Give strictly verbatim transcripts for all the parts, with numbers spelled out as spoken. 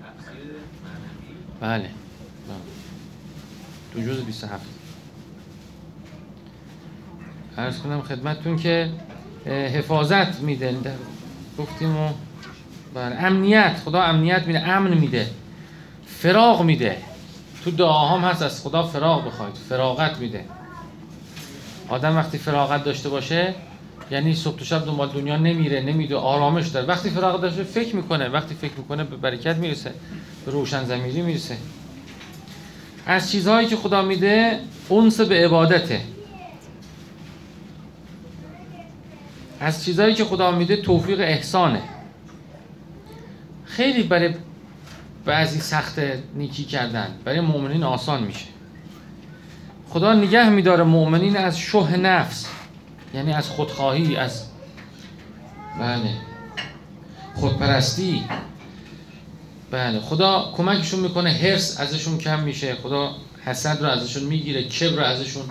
تفسیر معنوی؟ بله تو جزء بیست و هفت عرض کنم خدمتتون که حفاظت میده، گفتیم و بله امنیت، خدا امنیت میده، امن میده، فراغ میده. تو دعاهام هست از خدا فراغ بخواید، فراغت میده. آدم وقتی فراغت داشته باشه یعنی صبح تا شب دنبال دنیا نمیره، نمیده، آرامش داره. وقتی فراغت داشته فکر میکنه، وقتی فکر میکنه به برکت میرسه، به روشن ضمیری میرسه. از چیزهایی که خدا میده انس به عبادته، از چیزهایی که خدا میده توفیق احسانه. خیلی برای بعضی سخت نیکی کردن، برای مؤمنین آسان میشه. خدا نگه میداره مؤمنین از شح نفس، یعنی از خودخواهی، از بله خودپرستی. بله خدا کمکشون میکنه، حرص ازشون کم میشه، خدا حسد رو ازشون میگیره، کبر رو ازشون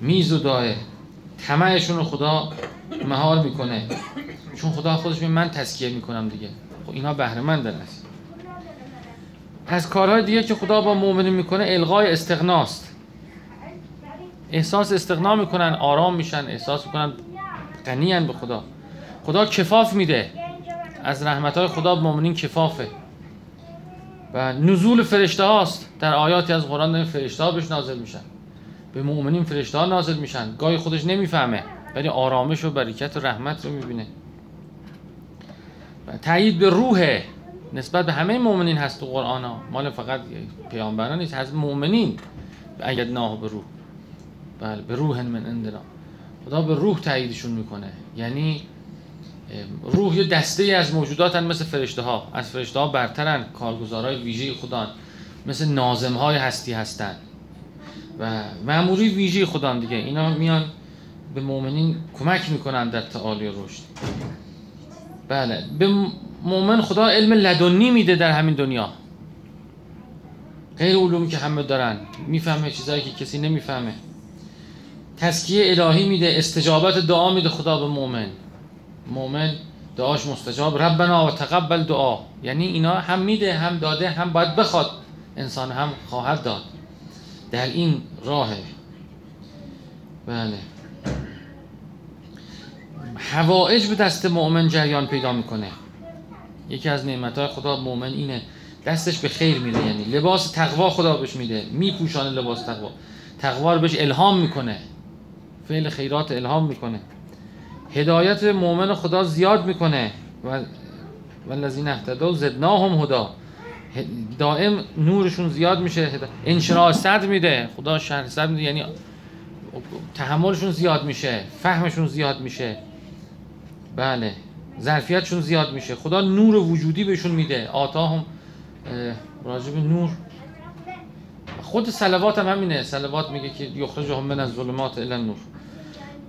میزداهه، طمعشون رو خدا مهار میکنه، چون خدا خودش میگه من تسکیه میکنم دیگه. خب اینا بهره مندن. است از کارهای دیگه که خدا با مؤمنین میکنه الغای استغناست. احساس استغنا میکنن، آرام میشن، احساس میکنن غنیان به خدا. خدا کفاف میده، از رحمت‌های خدا به مؤمنین کفافه. و نزول فرشته‌هاست، در آیاتی از قرآن فرشته‌ها بهش نازل میشن، به مؤمنین فرشته‌ها نازل میشن. گاهی خودش نمیفهمه ولی آرامش و برکت و رحمت رو میبینه. و تایید به روحه، نسبت به همه مؤمنین هست تو قرآن ها، مال فقط پیامبران نیست، از مؤمنین ایدناه به روح. بله به روح من عندنا، خدا به روح تاییدشون میکنه. یعنی روح یه دسته از موجوداتن مثل فرشته ها، از فرشته ها برترن، کارگزارای ویژه خدان، مثل ناظم های هستی هستن و مأموری ویژه خدان دیگه. اینا میان به مؤمنین کمک میکنن در تعالی و رشد. بله به مؤمن خدا علم لدنی میده در همین دنیا، غیر علومی که همه دارن، میفهمه چیزایی که کسی نمیفهمه. تزکیه الهی میده، استجابت دعا میده خدا به مؤمن. مؤمن دعاش مستجاب، ربنا و تقبل دعا. یعنی اینا هم میده، هم داده، هم باید بخواد انسان، هم خواهد داد. در این راهه. بله حوائج به دست مؤمن جریان پیدا میکنه. یکی از نعمتهای خدا مؤمن اینه، دستش به خیر میره. یعنی لباس تقوا خدا بهش میده، میپوشانه لباس تقوا. تقوا رو بهش الهام میکنه، فعل خیرات الهام میکنه. هدایت مؤمن خدا زیاد میکنه و والذین اهتدوا زدناهم هدی، دائم نورشون زیاد میشه. انشراح صدر میده، خدا شرح صدر میده، یعنی تحملشون زیاد میشه، فهمشون زیاد میشه، بله ظرفیتشون زیاد میشه. خدا نور وجودی بهشون میده. آتاهم راجب نور، خود صلوات هم همینه، صلوات میگه که یخرجهم من الظلمات الی النور.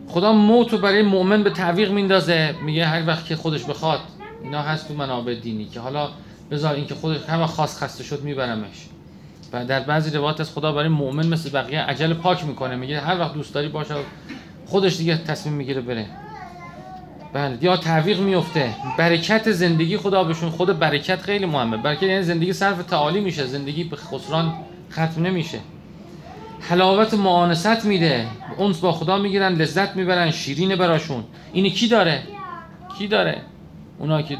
خدا موت رو برای مؤمن به تعویق میندازه، میگه هر وقت که خودش بخواد. اینا هست تو منابع دینی که حالا بذار این که خودش هم خاص خسته شد میبرمش. و در بعضی روایات از خدا برای مؤمن مثل بقیه عجل پاک میکنه، میگه هر وقت دوست داری باشه، خودش دیگه تصمیم میگیره بره. بله یا تعویق میفته. برکت زندگی خدا بهشون، خود برکت خیلی مهمه. برکت یعنی زندگی صرف تعالی میشه، زندگی به خسران ختم نمیشه. حلاوت معانست میده، اونس با خدا میگیرن، لذت میبرن، شیرینه براشون. اینه کی داره؟ کی داره؟ اونایی که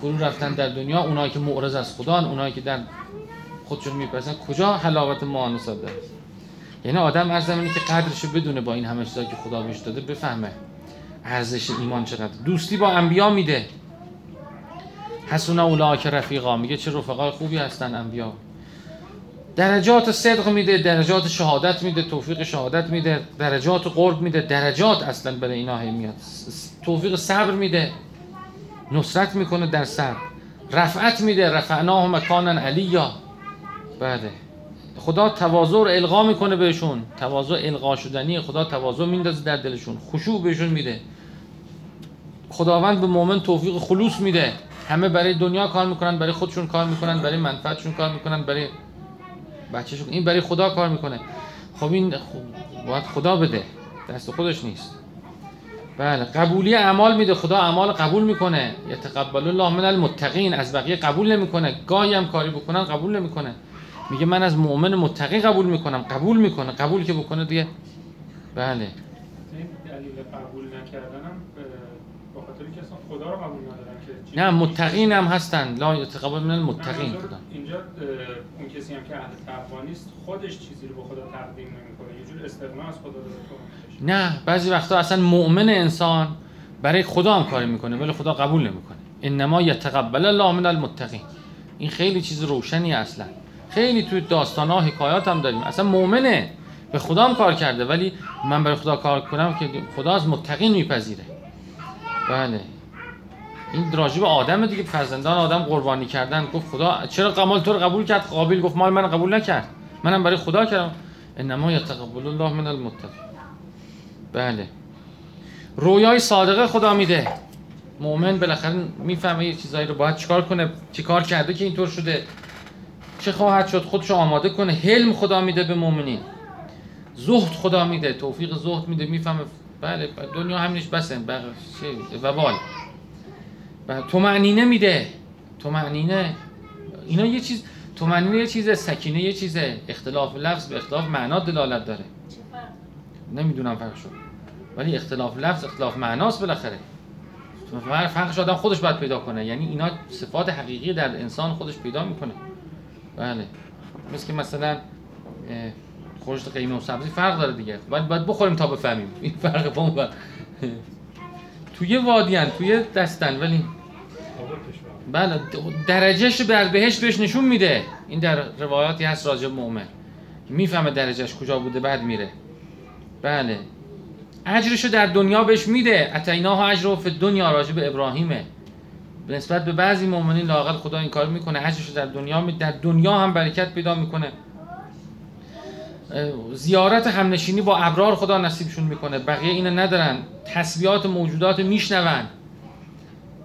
فرو رفتن در دنیا، اونایی که معرض از خدان، اونایی که در خودشون میپرسن. کجا حلاوت معانست داره؟ یعنی آدم از زمانی که قدرشو بدونه، با این همه چیزایی که خدا بهش داده بفهمه ارزش ایمان چقدر. دوستی با انبیا میده. حسنا اولئک رفیقا، میگه چه رفقای خوبی هستن انبیا. درجات صدق میده، درجات شهادت میده، توفیق شهادت میده، درجات قرب میده، درجات اصلا برای اینا اهمیت. توفیق صبر میده، نصرت میکنه در صبر. رفعت میده، رفعناه مکانا علیا. بله خدا تواضع رو القا میکنه بهشون، تواضع القا شدنی خدا، تواضع میندازه در دلشون، خشوع بهشون میده. خداوند به مؤمن توفیق خلوص میده. همه برای دنیا کار میکنن، برای خودشون کار میکنن، برای منفعتشون کار میکنن، برای بچه‌شون. این برای خدا کار میکنه. خب این خب باید خدا بده، دست خودش نیست. بله، قبولی اعمال میده، خدا اعمال قبول میکنه. یتقبل الله من المتقین، از بقیه قبول نمیکنه. گاهی هم کاری بکنن قبول نمیکنه، میگه من از مؤمن متقی قبول میکنم. قبول میکنه، قبول که بکنه دیگه. بله، دلیل قبول نکردنم با خاطر اینکه اصلا خدا رو قبول ندارن که نه، متقین هم هستن. لا یتقبل من المتقین. خدا اینجا اون کسی هم که اهل تقوا نیست خودش چیزی رو به خدا تقدیم نمیکنه، یه جور استغنا از خدا داره. نه، بعضی وقتا اصلا مؤمن انسان برای خدا هم کاری میکنه ولی خدا قبول نمیکنه. انما یتقبل الله من المتقین. این خیلی چیز روشنی، اصلا خیلی توی داستان ها حکایات هم داریم. اصلا مؤمنه به خدا هم کار کرده ولی من برای خدا کار کنم که خدا از متقین میپذیره. بله، این راجع به آدم دیگه، فرزندان آدم قربانی کردن. گفت خدا چرا قمال تو رو قبول کرد؟ قابیل گفت مال من قبول نکرد، منم برای خدا کردم. انما یتقبل الله من المتقین. بله، رویای صادقه خدا میده. مؤمن بالاخره میفهمه یه چیزایی رو باید چیکار کنه، چیکار کرده که اینطور شده، چه خواهد شد، خودشو آماده کنه. حلم خدا میده به مؤمنین. زهد خدا میده، توفیق زهد میده، میفهمه بله دنیا همینش بسه، بقیه وبال. بله، طمأنینه میده. طمأنینه اینا یه چیز، طمأنینه یه چیزه، سکینه یه چیزه. اختلاف لفظ به اختلاف معنا دلالت داره. چه فرق؟ نمیدونم فرقشو، ولی اختلاف لفظ اختلاف معناست بالاخره. فرقش آدم خودش باید پیدا کنه. یعنی اینا صفات حقیقی در انسان خودش پیدا میکنه. بله، مثل که مثلا خورشت قیمه و سبزی فرق داره دیگه. باید باید بخوریم تا بفهمیم این فرق با اون با توی وادیان توی دستن. ولی بله، درجهش در بهشت بهش نشون میده. این در روایاتی هست راجع به مؤمن، میفهمه درجهش کجا بوده بعد میره. بله، اجرشو در دنیا بهش میده. اتیناها اجرو فی دنیا، راجع به ابراهیمه. نسبت به بعضی مؤمنین لااقل خدا این کار میکنه، اجرشو در دنیا میده، در دنیا هم برکت پیدا میکنه. زیارت همنشینی با ابرار خدا نصیبشون میکنه، بقیه اینو ندارن. تسبیحات موجودات رو میشنون،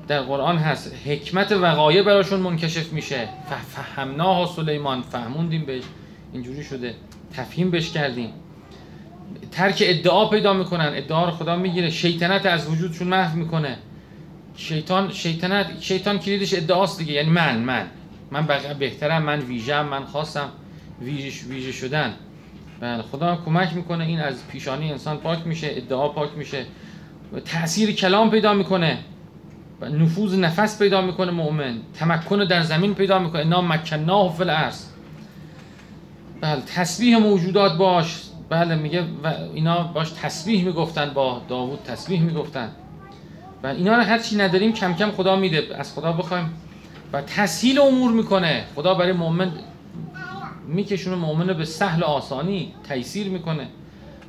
در قرآن هست. حکمت وقایع براشون منکشف میشه. فهمناها سلیمان، فهموندیم بهش، اینجوری شده، تفهیم بهش کردیم. ترک ادعا پیدا میکنن، ادعا رو خدا میگیره. شیطنت از وجودشون محو میکنه. شیطان شیطنت شیطان کلیدش ادعاست دیگه. یعنی من من من بقیه بهترم، من ویژم، من خاصم، ویژه ویژه شدن. بله، خدا کمک میکنه، این از پیشانی انسان پاک میشه، ادعا پاک میشه. تأثیر کلام پیدا میکنه، نفوذ نفس پیدا میکنه مؤمن. تمکن در زمین پیدا میکنه، انا مکناه فی الارض. بله، تسبیح موجودات باش. بله، میگه و اینا باش تسبیح میگفتن، با داوود تسبیح میگفتن. بله، اینا رو هر چی نداریم کم کم خدا میده، از خدا بخوایم. و تسهیل امور میکنه خدا برای مؤمن، میکشونه مؤمن به سهل آسانی، تیسیر میکنه.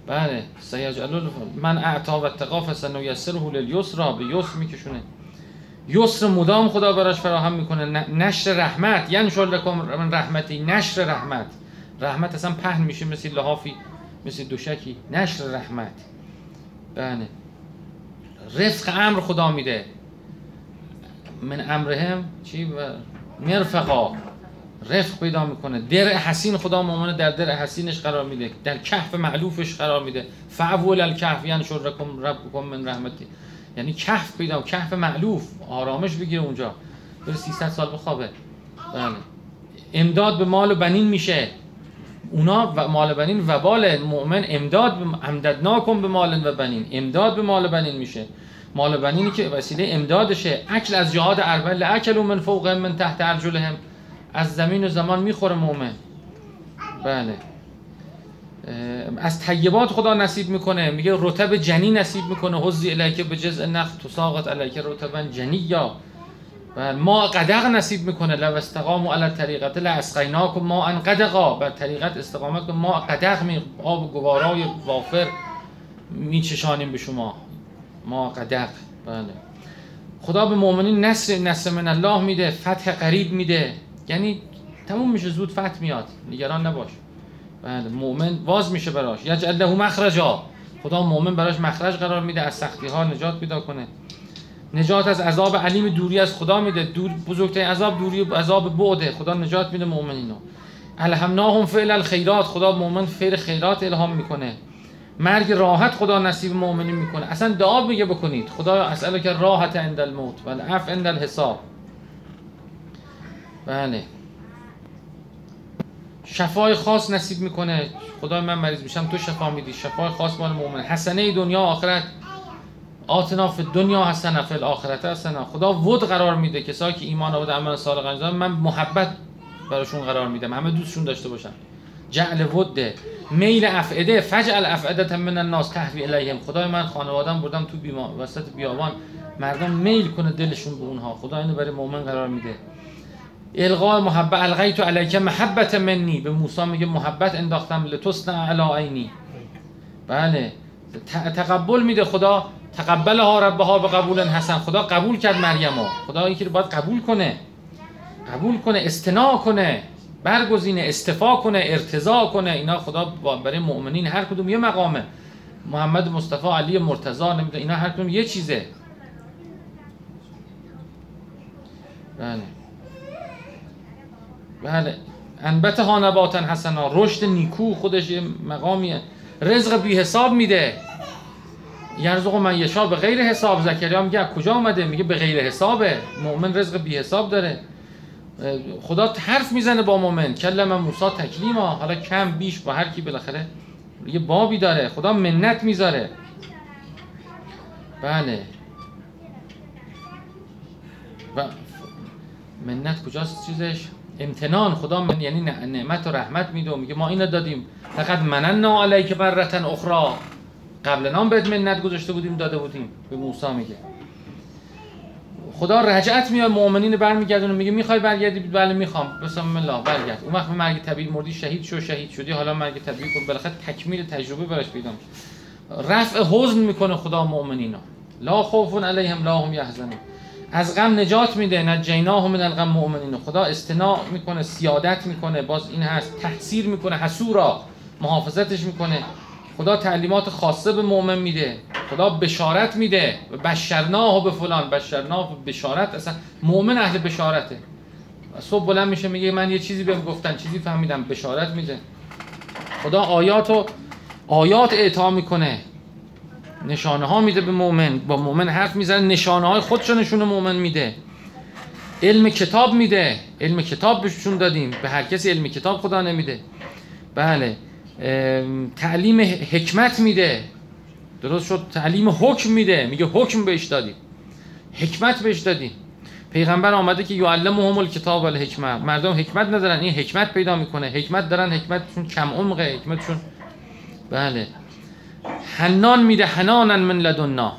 بله، سیجعل من اعطا و اتقا فسنیسره للیسرا، به یسر میکشونه. یسر مدام خدا براش فراهم میکنه. نشر رحمت، ینشر لکم من رحمتی، نشر رحمت. رحمت اصلا پهن میشه، مثل لحافی، مثل دوشکی، نشر رحمت. بله، رزق امر خدا میده. من امرهم چی و مرفقا، رفق پیدا میکنه. در حسین خدا مؤمن در در حسینش قرار میده، در کهف مألوفش قرار میده. فاول الکهف ینشر لکم ربکم من رحمتی، یعنی کهف پیدا، کهف مألوف، آرامش بگیره اونجا، بره سیصد سال بخوابه. بله، امداد به مال و بنین میشه. اونا و مال و بنین وبال مؤمن، امداد به امدادناکم به مال و بنین، امداد به مال و بنین میشه. مال و بنینی که وسیله امدادشه. اکل از جهاد اربل، اکلوا من فوقهم من تحت ارجلهم، از زمین و زمان میخوره مؤمن. بله، از طیبات خدا نصیب میکنه، میگه رطب جنی نصیب میکنه. حظی الیک بجزء نخل تساقط الیک رطبا جنیا. بله، ما قدغ نصیب میکنه. لو استقاموا علی الطریقه لاسقیناکم ما ان قدغا، بر طریقت استقامت ما قدغ، می آب گوارای وافر میچشانیم به شما، ما قدغ. بله، خدا به مؤمنین نصر نصر من الله میده، فتح قریب میده. یعنی تموم میشه، زود فتح میاد، نگران نباش. بله، مؤمن باز میشه براش. یجعل له مخرجا، خدا مؤمن براش مخرج قرار میده، از سختی ها نجات پیدا کنه. نجات از عذاب علیم، دوری از خدا میده. دور بزرگترین عذاب دوری، عذاب بعده، خدا نجات میده مؤمنینو. الهمناهم فعل الخیرات، خدا مؤمن فعل خیرات الهام میکنه. مرگ راحت خدا نصیب مؤمنین میکنه. اصلا دعا میگه بکنید خدا اساله که راحت عند الموت و عف عند الحساب. بله شفای خاص نصیب میکنه. خدای من مریض میشم تو شفا میدی، شفای خاص مال مؤمن. حسنه دنیا آخرت، آتنا فی دنیا حسنه فی الاخرت حسنه. خدا ود قرار میده کسایی که ایمان آورده عمل صالح انجام دادن، من محبت براشون قرار میدم، همه دوستشون داشته باشم. جعل وده، میل افعده، فجعل افعده من الناس تهوی الیهم. خدای من خانواده‌ام بردم تو بیما وسط بیابان، مردم میل کنه دلشون به اونها. خدا اینو برای مؤمن قرار میده. القاء محبت، القیت علیک محبت منی، به موسی میگه محبت انداختم لتسنع علی عینی. بله تقبل میده خدا، تقبلها ربها به قبول حسن. خدا قبول کرد مریمو. خدا یکی رو باید قبول کنه، قبول کنه، استناع کنه، برگزینه، استفا کنه، ارتضا کنه. اینا خدا برای مؤمنین هر کدوم یه مقامه. محمد مصطفی، علی مرتضی، نمیدونم اینا هر کدوم یه چیزه. بله بله انبت ها نباتن حسنا، رشد نیکو خودش یه مقامیه. رزق بی حساب میده، یرزق من یشا به غیر حساب. زکریا میگه از کجا اومده؟ میگه به غیر حسابه. مؤمن رزق بی حساب داره. خدا حرف میزنه با مؤمن، کلم موسی تکلیما. حالا کم بیش با هر کی بالاخره یه بابی داره، خدا منت میذاره. بله و منت کجاست چیزش؟ امتنان. خدا من یعنی نعمت و رحمت میده و میگه ما اینو دادیم. فقط مننا علیک برتن اخرى، قبل نام بهت منت گذاشته بودیم، داده بودیم. به موسی میگه خدا رجعت میاد، مؤمنین برمیگردونه، میگه میخوای برگردی؟ بله میخوام، بسم الله برگرد. اون وقت مرگ طبیعی مردی، شهید شو، شهید شدی، حالا مرگ طبیعی کن. بالاخره تکمیل تجربه براش پیدا میشه. رفع حزن میکنه خدا مؤمنینو، لا خوف علیهم لا هم یحزنون. از غم نجات میده، نجیناهم من الغم مؤمنینو. خدا استناع میکنه، سیادت میکنه، باز این هست تحسیر میکنه، حسورا محافظتش میکنه. خدا تعلیمات خاصه به مؤمن میده، خدا بشارت میده، بشرناه به فلان، بشرناه بشارت. اصلا مؤمن اهل بشارته. صبح بلند میشه میگه من یه چیزی بهم گفتن، چیزی فهمیدم، بشارت میده. خدا آیاتو آیات اعطا میکنه، نشانه ها میده به مؤمن، با مؤمن حرف میزنه، نشانه های خودشو نشون مؤمن میده. علم کتاب میده، علم کتاب بهشون دادیم، به هر کسی علم کتاب خدا نمیده. بله تعلیم حکمت میده، درست شد، تعلیم حکم میده، میگه حکم بهش دادی، حکمت بهش دادی. پیغمبر آمده که یعلمهم الکتاب و الحکمه، مردم حکمت ندارن، این حکمت پیدا میکنه. حکمت دارن، حکمتشون کم عمقه، حکمتشون. بله حنان میده، حنانن من لدنا،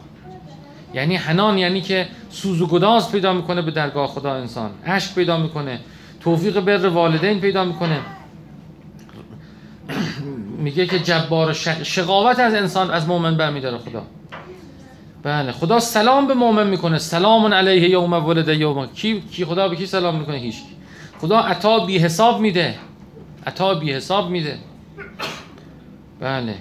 یعنی حنان یعنی که سوز و گداز پیدا میکنه به درگاه خدا انسان، عشق پیدا میکنه، توفیق بر والدین پیدا میکنه. میگه که جبار شق... شقاوت از انسان، از مؤمن برمیداره خدا. بله خدا سلام به مؤمن میکنه، سلام علیه یوم ولد یوم. کی کی خدا به کی سلام میکنه؟ هیچ کی. خدا عطا بی حساب میده، عطا بی حساب میده. بله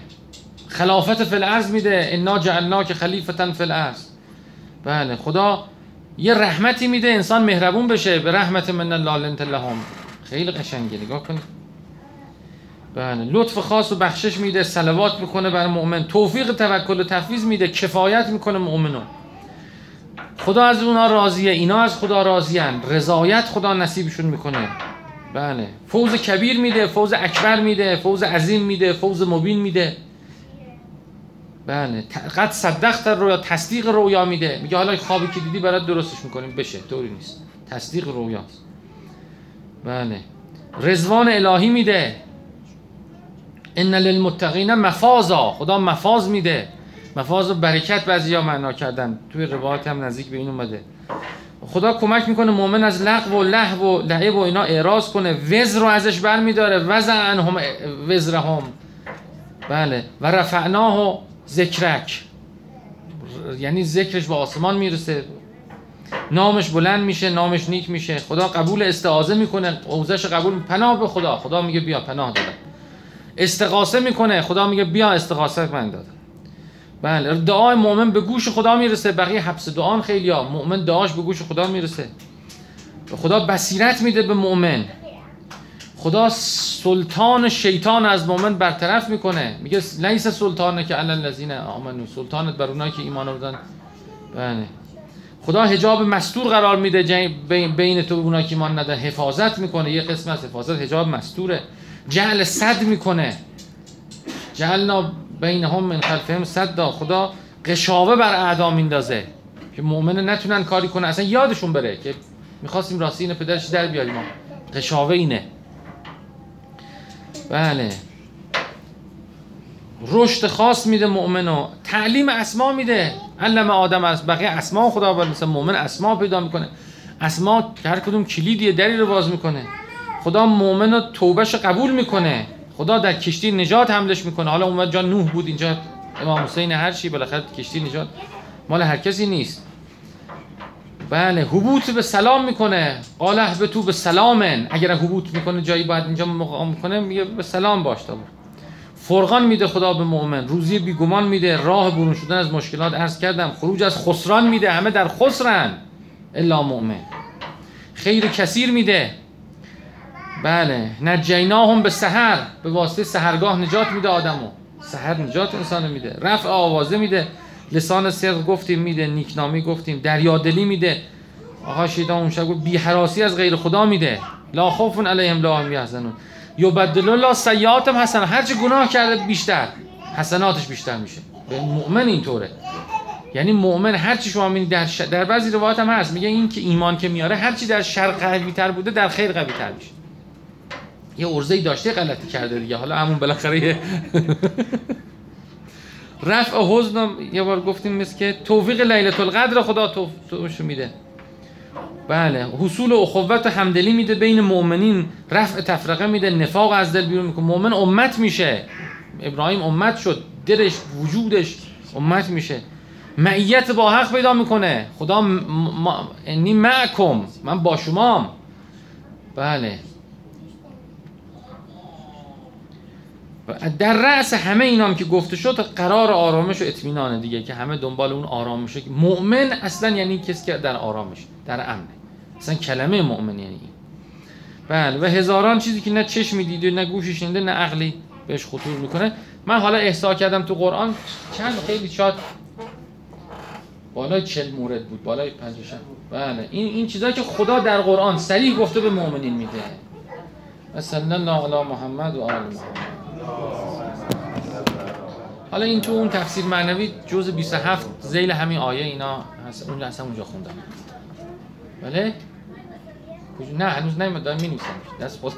خلافت فی الارض میده، انا جعلناک خلیفه فی الارض. بله خدا یه رحمتی میده انسان مهربون بشه، به رحمت من الله لنت لهم. خیلی قشنگه، نگاه کنید. بله لطف خاص و بخشش میده، صلوات میکنه بر مؤمن، توفیق توکل و تفویض میده، کفایت میکنه مؤمنو. خدا از اونا راضیه، اینا از خدا راضیان، رضایت خدا نصیبشون میکنه. بله فوز کبیر میده، فوز اکبر میده، فوز عظیم میده، فوز مبین میده. بله قد صدقت رویا، تصدیق رویا میده، میگه حالا خوابی که دیدی برات درستش میکنیم بشه، طوری نیست، تصدیق رویاست. بله رضوان الهی میده، ان للمتقین مفازا. خدا مفاز میده، مفاز و برکت بعضیا معنا کردن، توی روایات هم نزدیک به این اومده. خدا کمک میکنه مؤمن از لغو و لهو و لعب و اینا اعراض کنه، وزر رو ازش برمیداره، وزع عنهم وزرهم. بله و رفعناه ذکرک، یعنی ذکرش به آسمان میرسه، نامش بلند میشه، نامش نیک میشه. خدا قبول استعاذه میکنه، اوزش قبول، پناه به خدا. خدا میگه بیا پناه دادم. استغاثه میکنه، خدا میگه بیا استغاثه من دادم. بله دعای مؤمن به گوش خدا میرسه، بقیه حبس دعان خیلیا، مؤمن دعاش به گوش خدا میرسه. خدا بصیرت میده به مؤمن، خدا سلطان شیطان از مؤمن برطرف میکنه، میگه لیس سلطانک علی الذین آمنو، سلطانت بر اونایی که ایمان آوردن. بله خدا حجاب مستور قرار میده بین تو اونایی که ایمان ندارن، حفاظت میکنه. یه قسم از حفاظت حجاب مستوره. جعل صد میکنه، جعلنا بینهم من خلفهم صدا، خدا قشاوه بر اعدا میندازه که مؤمن نتونن کاری کنه، اصلا یادشون بره که میخواستیم راستی اینو پدرش در بیاریم، قشاوه اینه. بله رشد خاص میده مؤمنو، تعلیم اسما میده، علم آدم از بقیه اسما خدا بر مثلا مؤمن اسما پیدا میکنه، اسما هر کدوم کلیدیه دری رو باز میکنه. خدا مؤمنو توبهش قبول میکنه، خدا در کشتی نجات حملش میکنه. حالا اون وقت جا نوح بود، اینجا امام حسین، هر چی بالاخره کشتی نجات مال هر کسی نیست. بله هبوط به سلام میکنه، قال اهبطوا به سلامن، اگر هبوط میکنه جایی باید اینجا مقام کنه، میگه به سلام باش. تا فرقان میده خدا به مؤمن، روزی بیگمان میده، راه برون شدن از مشکلات عرض کردم، خروج از خسران میده، همه در خسرن الا مؤمن، خیر کثیر میده. بله نجیناهم به سحر، به واسطه سحرگاه نجات میده آدمو، سحر نجات انسانو میده، رفع آوازه میده، لسان صدق گفتیم میده، نیکنامی گفتیم، دریادلی میده. آقا شیطان اون شب گفت بی حراسی از غیر خدا میده، لا خوف علیهم لا هم یحزنون، یبدل الله سیئاتهم حسن، هر چه گناه کرده بیشتر حسناتش بیشتر میشه. به مؤمن اینطوره، یعنی مؤمن هر چی شما میبینید در ش... در بعضی روایات هم هست میگه این که ایمان که میاره هر چی در شر قوی‌تر بوده در خیر قوی‌تر میشه. یه عرضه‌ای داشته غلطی کرده دیگه، حالا همون بالاخره رفع حزن، یه بار گفتیم مثل که توفیق لیلة القدر خدا توفیقشو میده. بله حصول اخوت و همدلی میده بین مؤمنین، رفع تفرقه میده، نفاق از دل بیرون میکنه، مؤمن امت میشه، ابراهیم امت شد، دلش وجودش امت میشه، معیت با حق پیدا میکنه، خدا م... م... انی معکم، من با شمام. بله در رأس همه اینام که گفته شد قرار آرامش و اطمینانه دیگه، که همه دنبال اون آرامشه. مؤمن اصلا یعنی کسی که در آرامش در امنه، اصلا کلمه مؤمن یعنی این. بله و هزاران چیزی که نه چشمی دیده نه گوشی شنیده نه عقلی بهش خطور میکنه. من حالا احسا کردم تو قرآن چند خیلی شاد بالای چهل مورد بود، بالای پنجاه. بله این این چیزایی که خدا در قرآن صریح گفته به مؤمنین میده. صلی الله علی محمد و آل محمد. حالا این تو اون تفسیر معنوی جزء بیست و هفت ذیل همین آیه اینا هست، اون لحظه اونجا خوندم. بله نه هنوز نمیاد، دارم می‌نویسم دست خودم.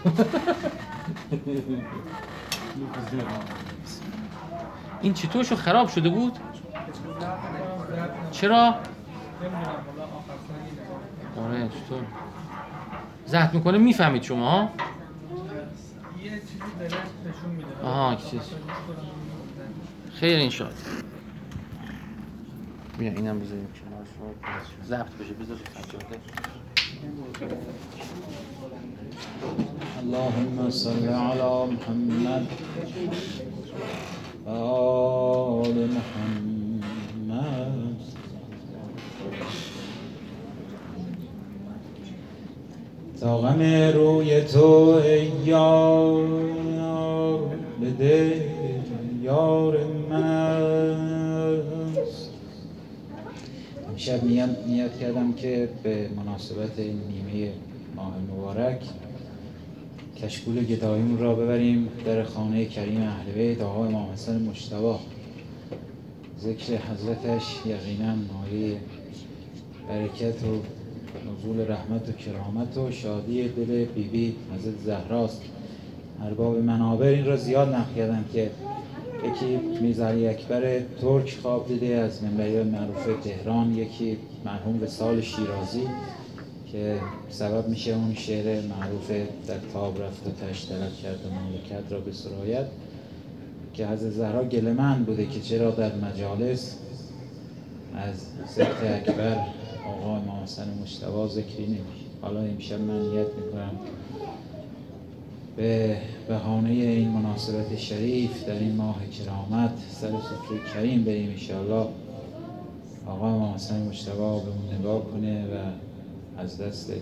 این چطورشو خراب شده بود؟ چرا؟ آره چطور زحمت میکنه میفهمید شما ها؟ یه چیزی داره نشون میده. آها چیز خیر ان شاء الله. بیا اینم بذاریم کنار شو ضبط بشه، بذارید فاجعه. اللهم صل علی محمد و آل محمد. طاقم روی تو ای یار بده یار من. امشب نیت کردم که به مناسبت این نیمه ماه مبارک کشکول گداییم را ببریم در خانه کریم اهل بیت آقا امام حسن مجتبی، ذکر حضرتش یقینا مایه برکت و نزول رحمت و کرامت و شادی دل بی بی حضرت زهراست. ارباب منابر این را زیاد نقل کردن که یکی میرعلی اکبر ترک خواب دیده از منبری معروف تهران، یکی مرحوم وصال شیرازی که سبب میشه اون شعر معروف در تاب رفت و تشت طلب کرد و مملکت را به سرایت، که حضرت زهرا گله‌مند بوده که چرا در مجالس از سبت اکبر آقا امام حسن مجتبی ذکری نمیشه. حالا امشب من نیت میکنم به بهانه این مناسبت شریف در این ماه کرامت سر سفره کریم بریم انشاءالله، آقا امام حسن مجتبی بهمون نگاه کنه و از دست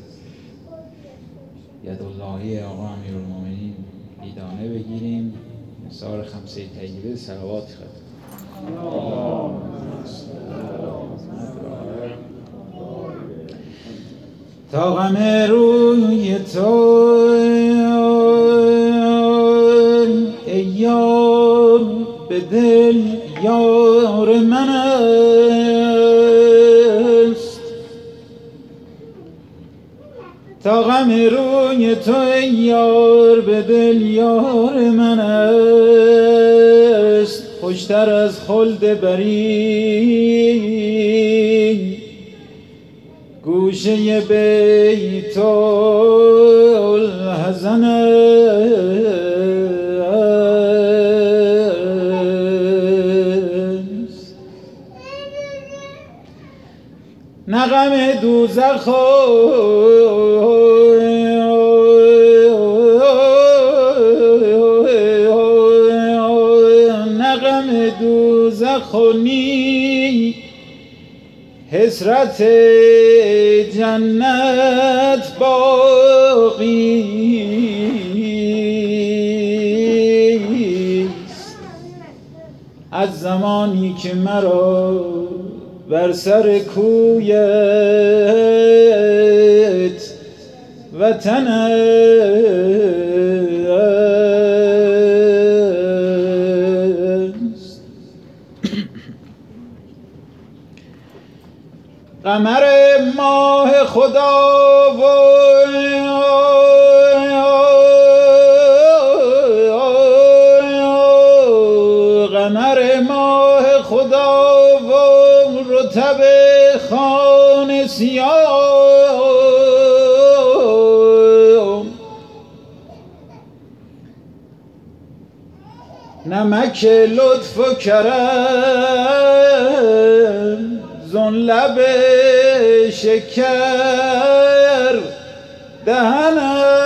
یداللهی آقا امیرالمومنین بیدانه بگیریم، نثار خمسه طیبه صلوات خط تا غم روی تو ایام به دل یار من است، تا غم روی تو یار به دل یار من است، خوشتر از خلد بری گوشه بیت الحزن است. نه غم دوزخ نه غم دوزخ نی حسرت جنت باقی از زمانی که مرا بر سر کویت وطنت قمر ماه خدا و قمر ماه خدا رتب خان سیام، نمک لطف و کرم زون لب شکر دهنم،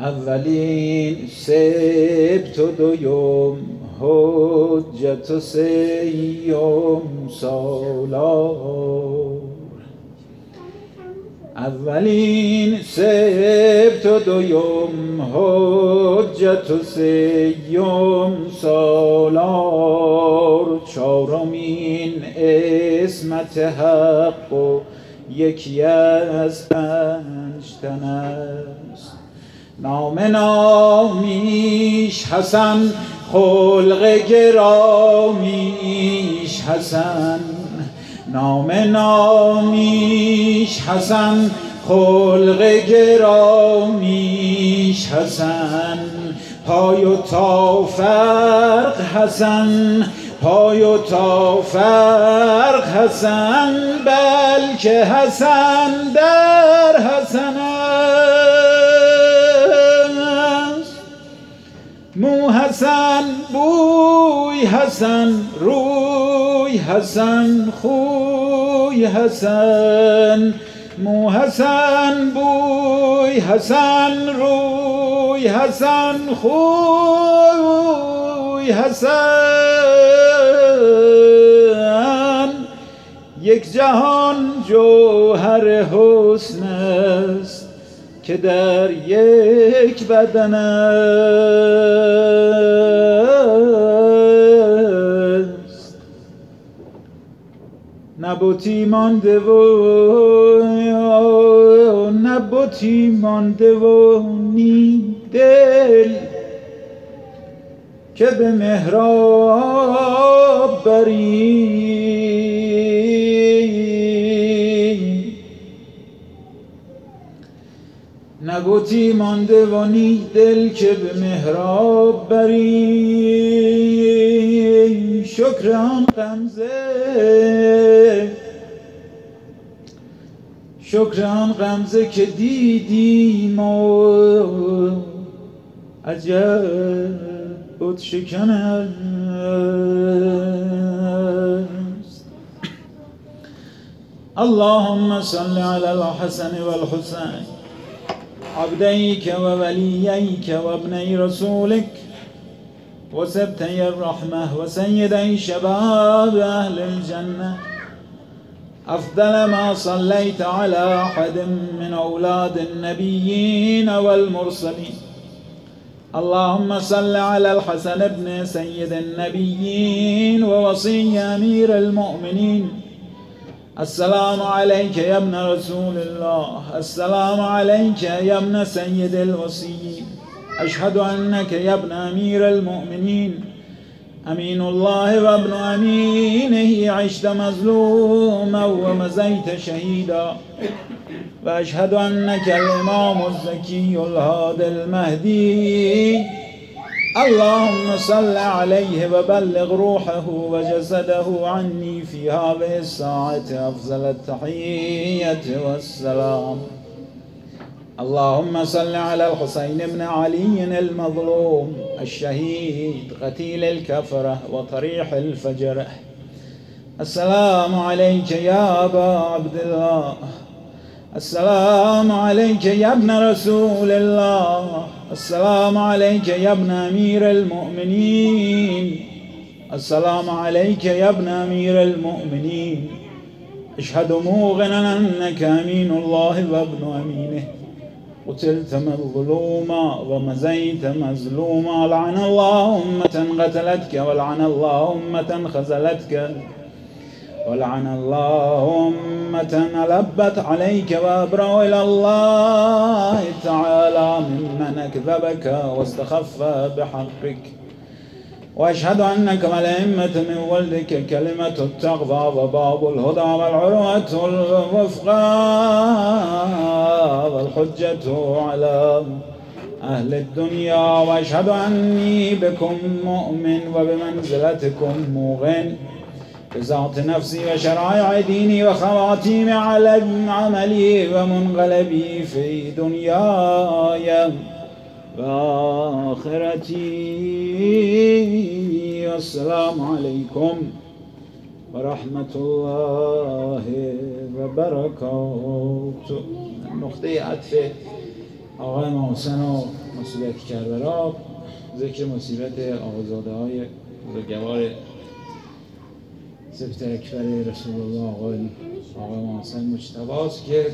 اولین سبت و دویم حجت و سیم سالار، اولین سبت و دویم حجت و سیم سالار، چهارمین عصمت حق و یکی از پنج تن است. نام نامیش حسن، خلق گرامیش حسن، نام نامیش حسن، خلق گرامیش حسن، پای و تا فرق حسن، پای و تا فرق حسن، بلکه حسن در حسن مو حسن، بوی حسن، روی حسن، خوی حسن، مو حسن، بوی حسن، روی حسن، خوی حسن، یک جهان جوهر حسن است که در یک بدن است. نبوتی مانده و نبوتی مانده و نی دل که به محراب بری، نبوتی مانده و نی دل که به محراب بری، شکر آن غمزه، شکر آن غمزه که دیدیم و عجب بود شکن است. اللهم صل علی الحسن و الحسین عبدیک و ولییک و ابنی رسولک وسبتي الرحمة وسيدي شباب أهل الجنة، أفضل ما صليت على أحد من أولاد النبيين والمرسلين. اللهم صل على الحسن بن سيد النبيين ووصي أمير المؤمنين. السلام عليك يا ابن رسول الله، السلام عليك يا ابن سيد الوصيين. أشهد أنك يا ابن أمير المؤمنين أمين الله وابن أمينه، عشت مظلوما ومزيت شهيدا. وأشهد أنك الإمام الزكي الهادي المهدي. اللهم صل عليه وبلغ روحه وجسده عني في هذه الساعة أفضل التحية والسلام. اللهم صل على الحسين بن علي المظلوم الشهيد قتيل الكفرة وطريح الفجرة. السلام عليك يا أبا عبد الله، السلام عليك يا ابن رسول الله، السلام عليك يا ابن أمير المؤمنين، السلام عليك يا ابن أمير المؤمنين. أشهد موقنا أنك أمين الله وابن أمينه، قتلت مظلوما ومزيت مظلوما. لعن الله أمة قتلتك، ولعن الله أمة خزلتك، ولعن الله أمة لبت عليك وأبرأ إلى الله تعالى ممن أكذبك واستخف بحقك. وأشهد أنك والأئمة من ولدك كلمة التقوى وباب الهدى والعروة الوثقى والحجة على أهل الدنيا. وأشهد أني بكم مؤمن وبمنزلتكم موقن بذات نفسي وشرائع ديني وخواتيم عملي ومنقلبي في دنياي وآخرتي. والسلام عليكم ورحمة الله وبركاته. نقطه عطف آقای محسن و مصیبت کربلا، ذکر مصیبت آقازاده های بزرگوار سبت اکبر رسول الله آقای آقای محسن مجتبی است که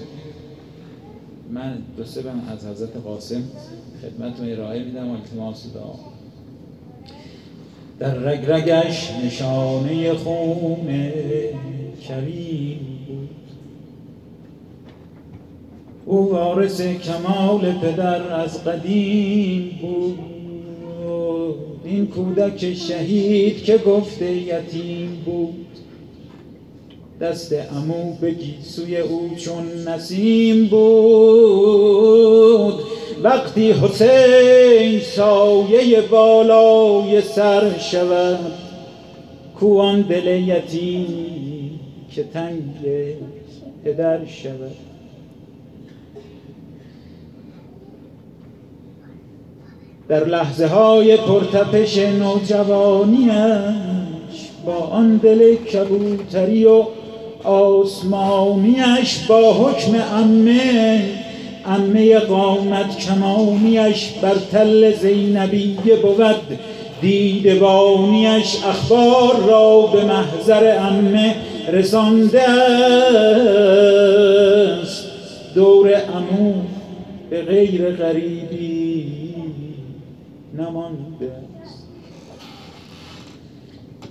من دو سه بند از حضرت قاسم خدمتتون ارائه میدم و التماس دعا. در رگ رگش نشانه خون کریم بود، او وارث کمال پدر از قدیم بود. این کودک شهید که گفته یتیم بود، دست عمو به گیسوی او چون نسیم بود. وقتی حسین سایه بالای سر شود، کوان دل یتیم که تنگ پدر شود. در لحظه های پرتپش نوجوانیش با آن دل کبوتری و آسمانیش، با حکم امه امه قامت کمانیش، بر تل زینبیه بود دیدبانیش، اخبار را به محضر امه رسانده است. دور عمو به غیر غریبی نمانده است.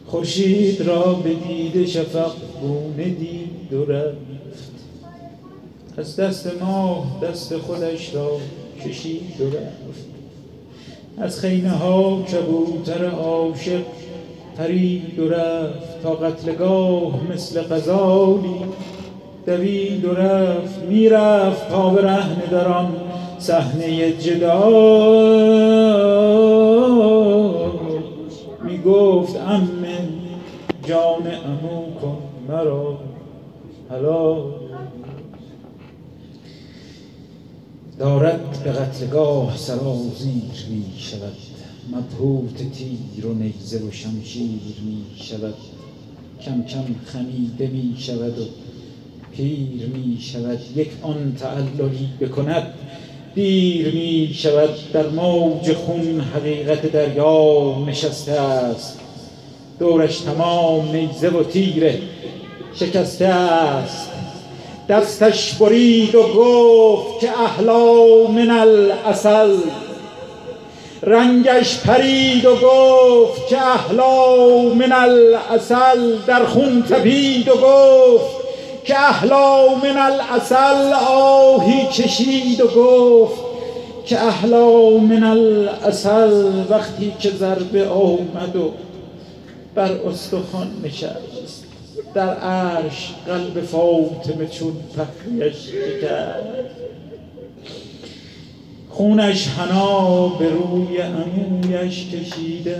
خورشید را به دید شفق گونه دید و رفت، از دست ماه دست خودش را کشید و رفت. از خیمه ها کبوتر عاشق پرید و رفت، تا قتلگاه مثل غزالی دوید و رفت. میرفت تا برهنه در آن صحنه جدال، می گفت عمه جان عمو کن مرا حلال. دارد به قتلگاه سرازیر می شود، مبهوت تیر و نیزه و شمشیر می شود. کم کم خمیده می شود و پیر می شود. یک آن تعللی بکند دیر می شود، در موج خون حقیقت دریا نشسته است. دورش تمام نیزه و تیره شکسته است. دستش برید و گفت که احلا من العسل. رنگش پرید و گفت که احلا من العسل. در خون تپید و گفت که احلا من العسل. آهی کشید و گفت که احلا من العسل. وقتی که ضربه آمد و بر استخوان نشست، در عرش قلب فاطمه چون پخیش کرد. خونش حنا به روی عمویش کشیده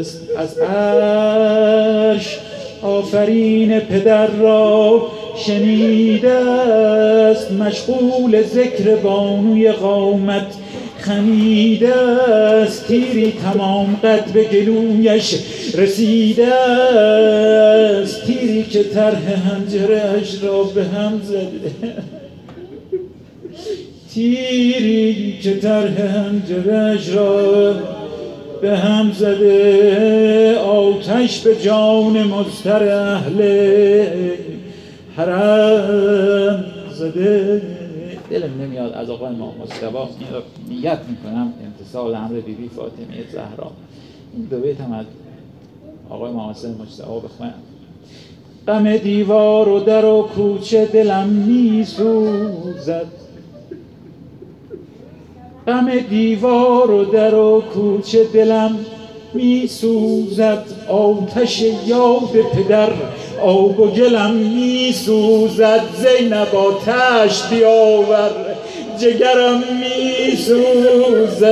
است. از عرش آفرین پدر را شنیده است. مشغول ذکر بانوی قامت خمیده است. تیری تمام قد به گلویش رسیده است. تیری که طرح حنجره اش را به هم زده، تیری که طرح حنجره اش را به هم زده. آتش به جان مضطر اهل حرم زده. دلم نمیاد از آقای امام مصطفی این را نیت میکنم امتثال امر بی بی فاطمه زهرا. این دو بیت هم از آقای امام مصطفی بخونم. غم دیوار و در و کوچه دلم میسوزد، غم دیوار و در و کوچه دلم میسوزد. آتش یاد پدر آب و گلم میسوزد. زینب آتش بیاور جگرم میسوزد.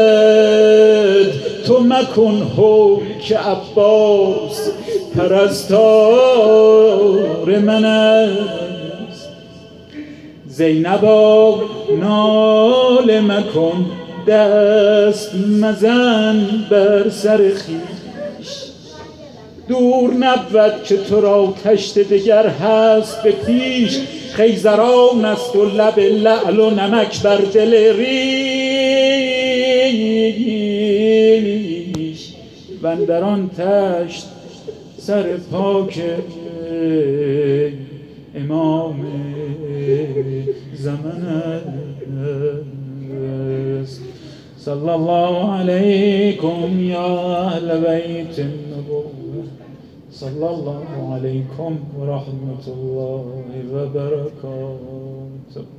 تو مکن هو که عباس پرستار من است. زینب آب ناله مکن، دست مزن بر سر خیش. دور نبود که تو را کشت دگر هست به پیش. خیزران است و لب لعل و نمک بر دل ریش. و در آن تشت سر پاک امام زمان است. صلی الله علیکم یا اهل بیت النبوة، صلی الله علیکم و رحمت الله و برکاته.